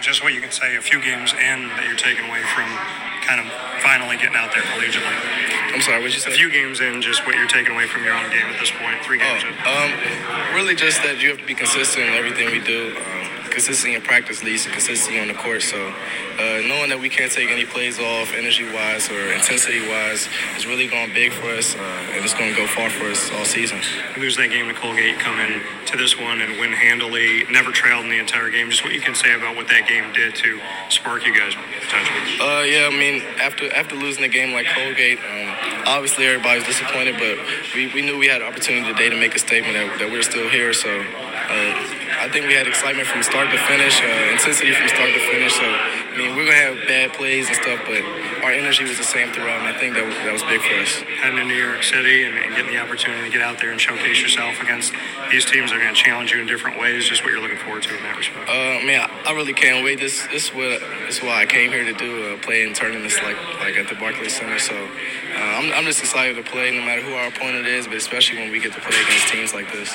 just what you can say a few games in that you're taken away from kind of finally getting out there collegiately. I'm sorry, what did you say? A few games in, just what you're taking away from your own game at this point, 3 games in. Really just that you have to be consistent in everything we do. Consistency in practice leads to consistency on the court. So knowing that we can't take any plays off energy-wise or intensity-wise is really going big for us, and it's going to go far for us all season. You lose that game to Colgate, come in to this one and win handily, never trailed in the entire game. Just what you can say about what that game did to spark you guys' potential. Yeah, I mean, after losing a game like Colgate, obviously everybody's disappointed, but we knew we had an opportunity today to make a statement that we're still here. So I think we had excitement from start to finish, intensity from start to finish. So, I mean, we're going to have bad plays and stuff, but our energy was the same throughout, and I think that was big for us. Heading to New York City and getting the opportunity to get out there and showcase yourself against these teams that are going to challenge you in different ways, just what you're looking forward to in that respect. Man, I really can't wait. This is what I came here to do, play in tournaments like at the Barclays Center. So I'm just excited to play no matter who our opponent is, but especially when we get to play against teams like this.